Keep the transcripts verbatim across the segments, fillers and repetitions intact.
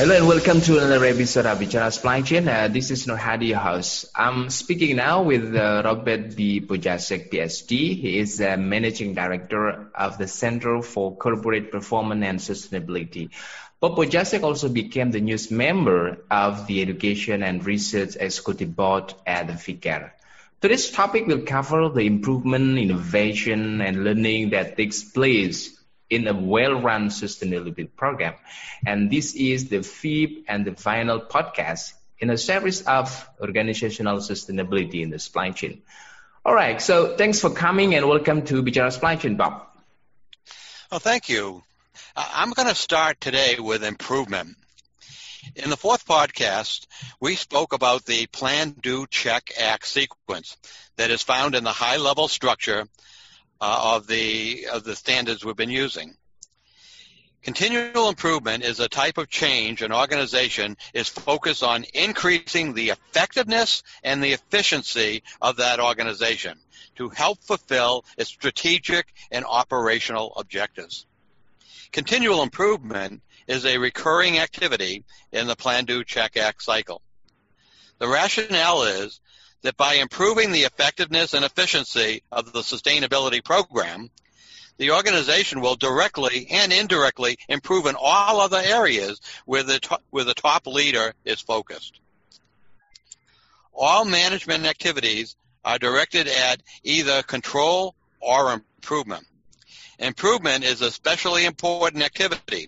Hello and welcome to another episode of Bicara Supply Chain. Uh, this is Nohadi house. I'm speaking now with uh, Robert B. Pojasek, P H D. He is the Managing Director of the Center for Corporate Performance and Sustainability. Bob Pojasek also became the newest member of the Education and Research Executive Board at the FICARE. Today's topic will cover the improvement, innovation, and learning that takes place in a well-run sustainability program. And this is the fifth and the final podcast in a series of organizational sustainability in the supply chain. All right, so thanks for coming and welcome to Bicara Supply Chain, Bob. Well, thank you. I'm going to start today with improvement. In the fourth podcast, we spoke about the plan, do, check, act sequence that is found in the high-level structure Uh, of the of the standards we've been using. Continual improvement is a type of change an organization is focused on increasing the effectiveness and the efficiency of that organization to help fulfill its strategic and operational objectives. Continual improvement is a recurring activity in the plan, do, check, act cycle. The rationale is that by improving the effectiveness and efficiency of the sustainability program, the organization will directly and indirectly improve in all other areas where the top, where the top leader is focused. All management activities are directed at either control or improvement. Improvement is a especially important activity.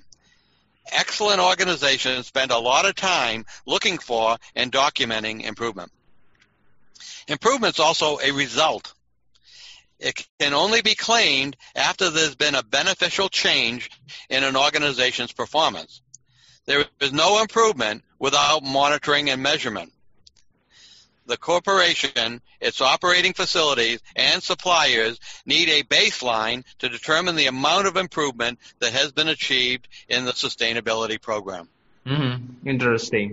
Excellent organizations spend a lot of time looking for and documenting improvement. Improvement is also a result. It can only be claimed after there's been a beneficial change in an organization's performance. There is no improvement without monitoring and measurement. The corporation, its operating facilities, and suppliers need a baseline to determine the amount of improvement that has been achieved in the sustainability program. Mm-hmm. Interesting.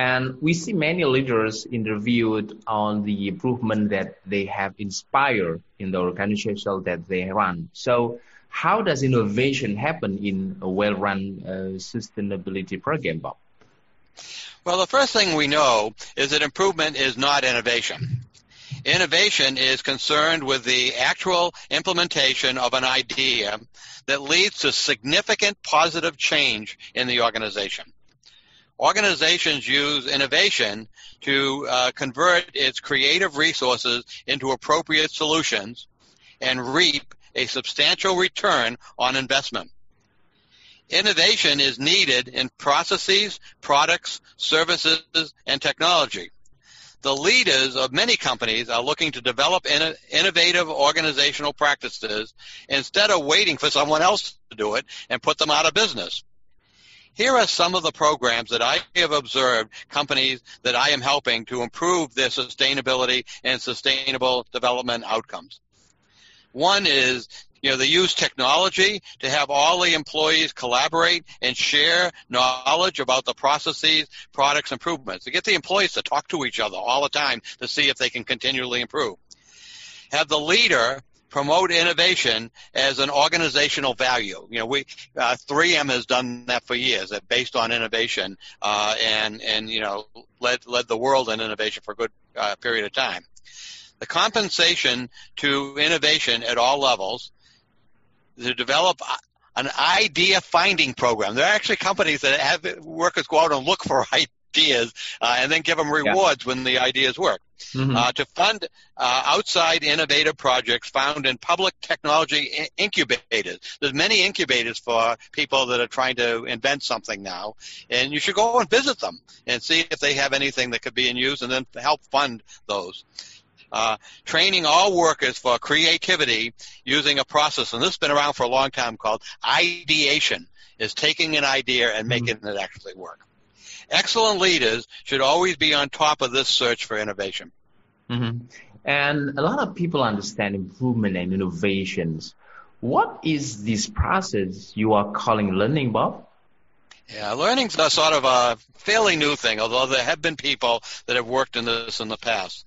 And we see many leaders interviewed on the improvement that they have inspired in the organization that they run. So how does innovation happen in a well-run uh, sustainability program, Bob? Well, the first thing we know is that improvement is not innovation. Innovation is concerned with the actual implementation of an idea that leads to significant positive change in the organization. Organizations use innovation to uh, convert its creative resources into appropriate solutions and reap a substantial return on investment. Innovation is needed in processes, products, services, and technology. The leaders of many companies are looking to develop in- innovative organizational practices instead of waiting for someone else to do it and put them out of business. Here are some of the programs that I have observed companies that I am helping to improve their sustainability and sustainable development outcomes. One is, you know, they use technology to have all the employees collaborate and share knowledge about the processes, products, improvements. They get the employees to talk to each other all the time to see if they can continually improve. Have the leader promote innovation as an organizational value. You know, we uh, three M has done that for years. That based on innovation, uh, and and you know, led led the world in innovation for a good uh, period of time. The compensation to innovation at all levels to develop an idea finding program. There are actually companies that have workers go out and look for ideas. ideas uh, and then give them rewards yeah. when the ideas work. Mm-hmm. Uh, to fund uh, outside innovative projects found in public technology in- incubators. There's many incubators for people that are trying to invent something now, and you should go and visit them and see if they have anything that could be in use and then help fund those. uh, training all workers for creativity using a process, and this has been around for a long time, called ideation, is taking an idea and making mm-hmm. it actually work. Excellent leaders should always be on top of this search for innovation. Mm-hmm. And a lot of people understand improvement and innovations. What is this process you are calling learning, Bob? Yeah, learning's a sort of a fairly new thing, although there have been people that have worked in this in the past.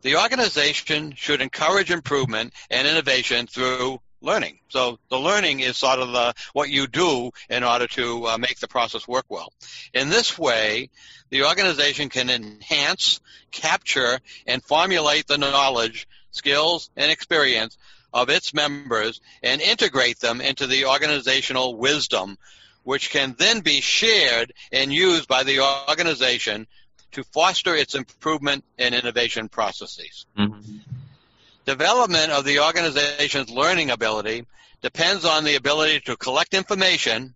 The organization should encourage improvement and innovation through learning. So the learning is sort of the, what you do in order to uh, make the process work well. In this way, the organization can enhance, capture, and formulate the knowledge, skills, and experience of its members and integrate them into the organizational wisdom, which can then be shared and used by the organization to foster its improvement and innovation processes. Mm-hmm. Development of the organization's learning ability depends on the ability to collect information,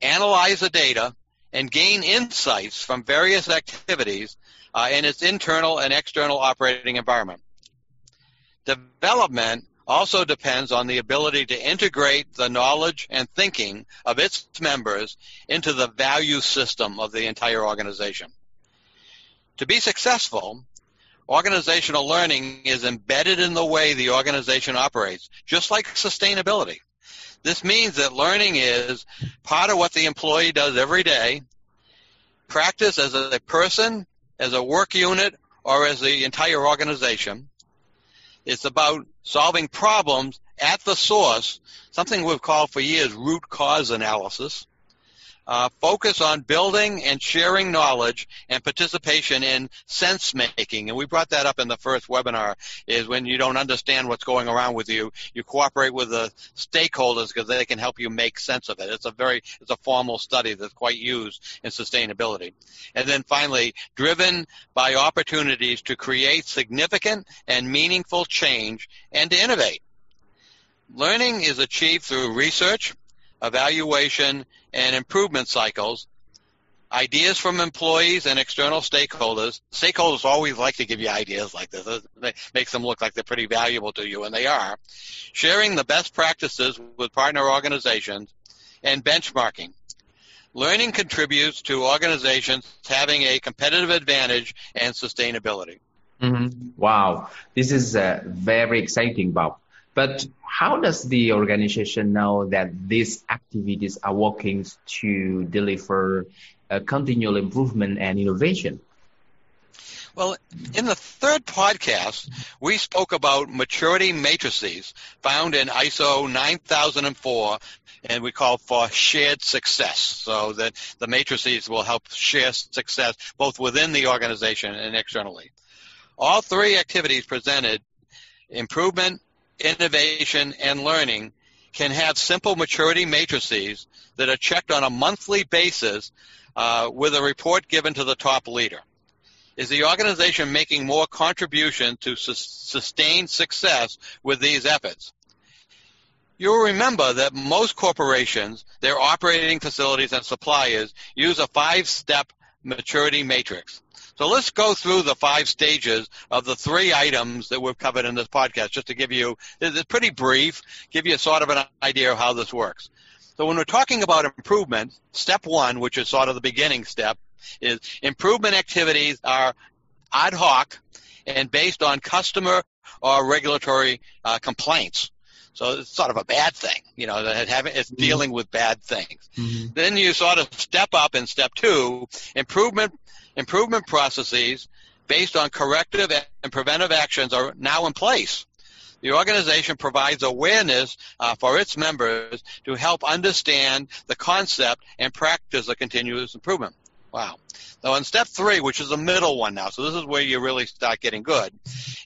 analyze the data, and gain insights from various activities uh, in its internal and external operating environment. Development also depends on the ability to integrate the knowledge and thinking of its members into the value system of the entire organization. To be successful, organizational learning is embedded in the way the organization operates, just like sustainability. This means that learning is part of what the employee does every day, practiced as a person, as a work unit, or as the entire organization. It's about solving problems at the source, something we've called for years root cause analysis. Uh, focus on building and sharing knowledge and participation in sense-making. And we brought that up in the first webinar, is when you don't understand what's going around with you, you cooperate with the stakeholders because they can help you make sense of it. It's a very, it's a formal study that's quite used in sustainability. And then finally, driven by opportunities to create significant and meaningful change and to innovate. Learning is achieved through research, evaluation, and improvement cycles, ideas from employees and external stakeholders. Stakeholders always like to give you ideas like this. It makes them look like they're pretty valuable to you, and they are. Sharing the best practices with partner organizations and benchmarking. Learning contributes to organizations having a competitive advantage and sustainability. Mm-hmm. Wow. This is uh, very exciting, Bob. But how does the organization know that these activities are working to deliver a continual improvement and innovation? Well, in the third podcast, we spoke about maturity matrices found in I S O nine thousand four, and we call for shared success, so that the matrices will help share success both within the organization and externally. All three activities presented, improvement, innovation, and learning, can have simple maturity matrices that are checked on a monthly basis uh, with a report given to the top leader. Is the organization making more contribution to su- sustained success with these efforts? You'll remember that most corporations, their operating facilities and suppliers, use a five-step maturity matrix. So let's go through the five stages of the three items that we've covered in this podcast, just to give you, it's pretty brief, give you sort of an idea of how this works. So when we're talking about improvement, step one, which is sort of the beginning step, is improvement activities are ad hoc and based on customer or regulatory uh, complaints. So it's sort of a bad thing, you know, that having, it's dealing with bad things. Mm-hmm. Then you sort of step up in step two, improvement improvement processes based on corrective and preventive actions are now in place. The organization provides awareness uh, for its members to help understand the concept and practice of continuous improvement. Wow. So in step three, which is the middle one now, so this is where you really start getting good,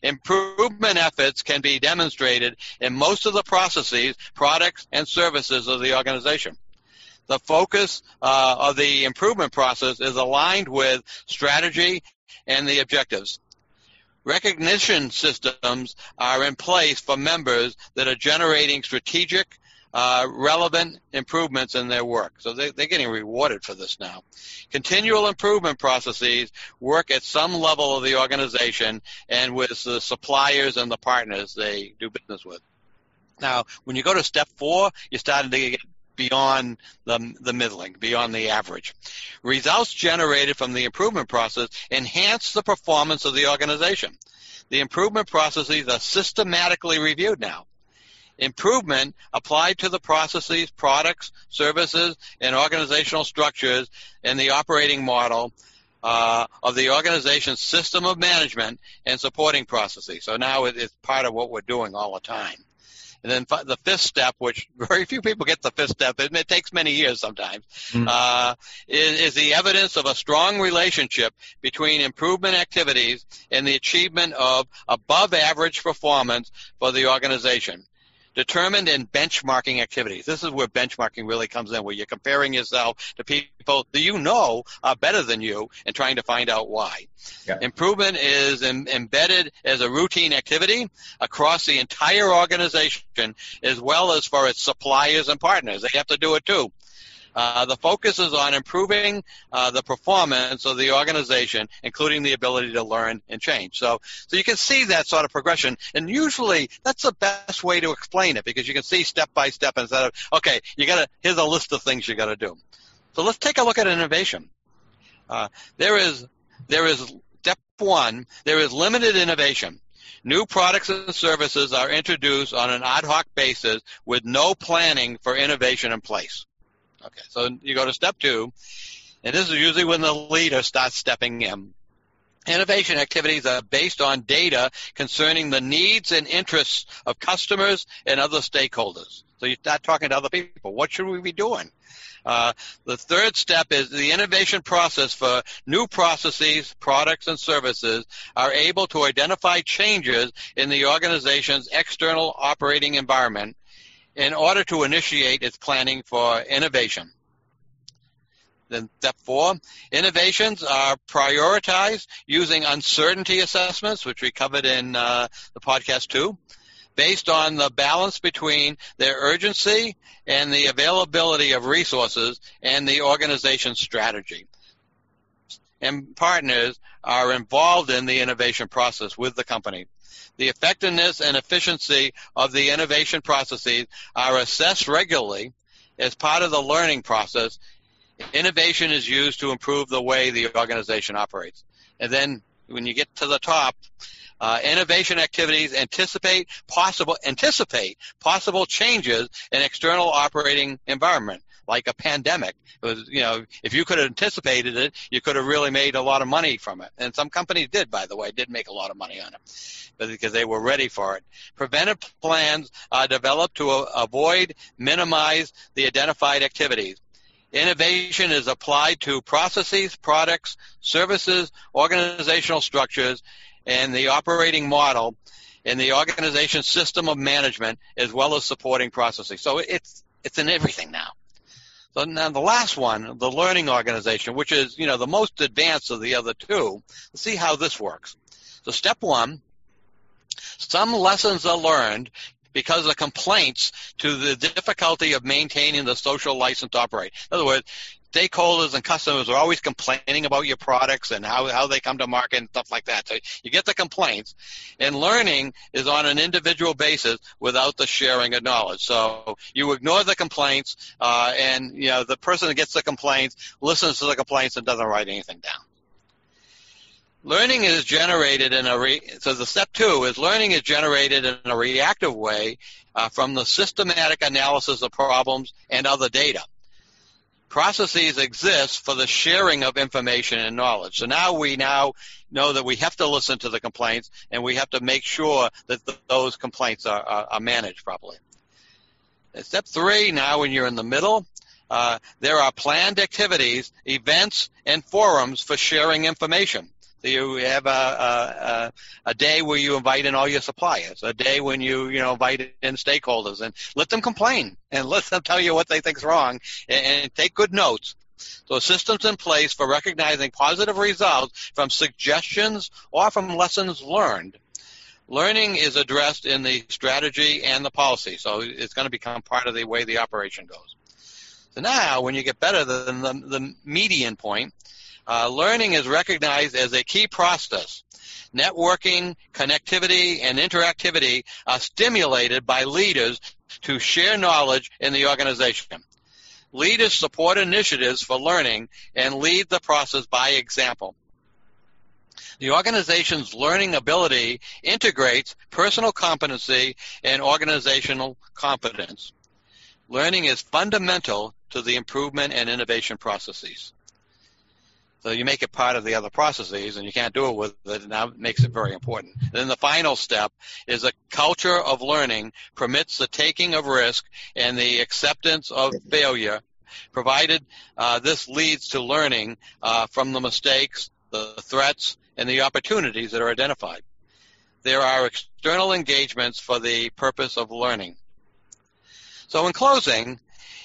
improvement efforts can be demonstrated in most of the processes, products, and services of the organization. The focus uh, of the improvement process is aligned with strategy and the objectives. Recognition systems are in place for members that are generating strategic uh, relevant improvements in their work. So they, they're getting rewarded for this now. Continual improvement processes work at some level of the organization and with the suppliers and the partners they do business with. Now, when you go to step four, you're starting to get beyond the, the middling, beyond the average. Results generated from the improvement process enhance the performance of the organization. The improvement processes are systematically reviewed now. Improvement applied to the processes, products, services, and organizational structures and the operating model uh, of the organization's system of management and supporting processes. So now it, it's part of what we're doing all the time. And then the fifth step, which very few people get the fifth step, and it takes many years sometimes, mm-hmm. uh, is, is the evidence of a strong relationship between improvement activities and the achievement of above-average performance for the organization. Determined in benchmarking activities. This is where benchmarking really comes in, where you're comparing yourself to people that you know are better than you and trying to find out why. Yeah. Improvement is em- embedded as a routine activity across the entire organization as well as for its suppliers and partners. They have to do it too. Uh, the focus is on improving uh, the performance of the organization, including the ability to learn and change. So, so you can see that sort of progression, and usually that's the best way to explain it because you can see step by step instead of okay, you got to here's a list of things you got to do. So let's take a look at innovation. Uh, there is there is step one. There is limited innovation. New products and services are introduced on an ad hoc basis with no planning for innovation in place. Okay, so you go to step two, and this is usually when the leader starts stepping in. Innovation activities are based on data concerning the needs and interests of customers and other stakeholders. So you start talking to other people. What should we be doing? Uh, the third step is the innovation process for new processes, products, and services are able to identify changes in the organization's external operating environment in order to initiate its planning for innovation. Then step four, innovations are prioritized using uncertainty assessments, which we covered in uh, the podcast two, based on the balance between their urgency and the availability of resources and the organization's strategy. And partners are involved in the innovation process with the company. The effectiveness and efficiency of the innovation processes are assessed regularly as part of the learning process. Innovation is used to improve the way the organization operates. And then when you get to the top, uh, innovation activities anticipate possible anticipate possible changes in external operating environment, like a pandemic. It was, you know, if you could have anticipated it, you could have really made a lot of money from it. And some companies did, by the way, did make a lot of money on it because they were ready for it. Preventive plans are developed to avoid, minimize the identified activities. Innovation is applied to processes, products, services, organizational structures, and the operating model and the organization's system of management as well as supporting processes. So it's it's in everything now. So now the last one, the learning organization, which is, you know, the most advanced of the other two. Let's see how this works. So step one, some lessons are learned because of complaints to the difficulty of maintaining the social license to operate. In other words, stakeholders and customers are always complaining about your products and how, how they come to market and stuff like that. So you get the complaints, and learning is on an individual basis without the sharing of knowledge. So you ignore the complaints, uh, and you know the person that gets the complaints listens to the complaints and doesn't write anything down. Learning is generated in a re- so the step two is learning is generated in a reactive way uh, from the systematic analysis of problems and other data. Processes exist for the sharing of information and knowledge. So now we now know that we have to listen to the complaints and we have to make sure that th- those complaints are, are, are managed properly. And step three, now when you're in the middle, uh, there are planned activities, events, and forums for sharing information. So you have a, a, a day where you invite in all your suppliers, a day when you, you know, invite in stakeholders and let them complain and let them tell you what they think's wrong and, and take good notes. So systems in place for recognizing positive results from suggestions or from lessons learned. learning is addressed in the strategy and the policy. So it's going to become part of the way the operation goes. So now, when you get better than the, the median point, uh, learning is recognized as a key process. Networking, connectivity, and interactivity are stimulated by leaders to share knowledge in the organization. Leaders support initiatives for learning and lead the process by example. The organization's learning ability integrates personal competency and organizational competence. Learning is fundamental to the improvement and innovation processes. So you make it part of the other processes, and you can't do it with it, and that makes it very important. And then the final step is a culture of learning permits the taking of risk and the acceptance of failure, provided uh, this leads to learning uh, from the mistakes, the threats, and the opportunities that are identified. There are external engagements for the purpose of learning. So in closing,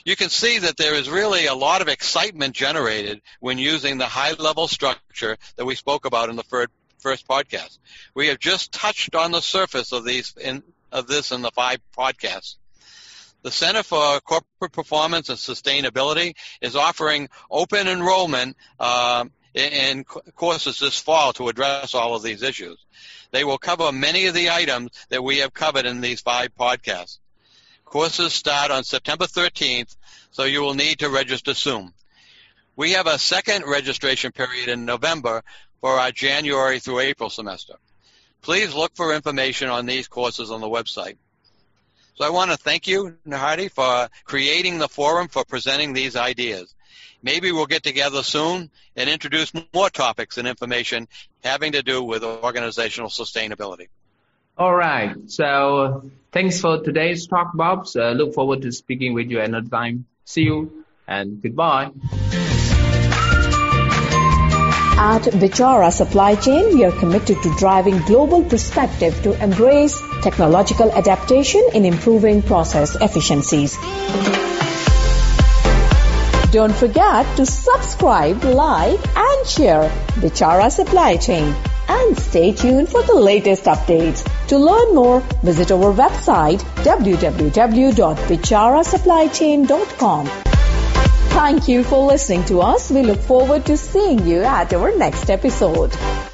you can see that there is really a lot of excitement generated when using the high-level structure that we spoke about in the first podcast. We have just touched on the surface of these in, of this in the five podcasts. The Center for Corporate Performance and Sustainability is offering open enrollment uh, in courses this fall to address all of these issues. They will cover many of the items that we have covered in these five podcasts. Courses start on September thirteenth, so you will need to register soon. We have a second registration period in November for our January through April semester. Please look for information on these courses on the website. So I want to thank you, Nohadi, for creating the forum for presenting these ideas. Maybe we'll get together soon and introduce more topics and information having to do with organizational sustainability. All right. So thanks for today's talk, Bob. So look forward to speaking with you another time. See you and goodbye. At Bicara Supply Chain, we are committed to driving global perspective to embrace technological adaptation in improving process efficiencies. Don't forget to subscribe, like, and share Bicara Supply Chain. And stay tuned for the latest updates. To learn more, visit our website w w w dot bicara supply chain dot com. Thank you for listening to us. We look forward to seeing you at our next episode.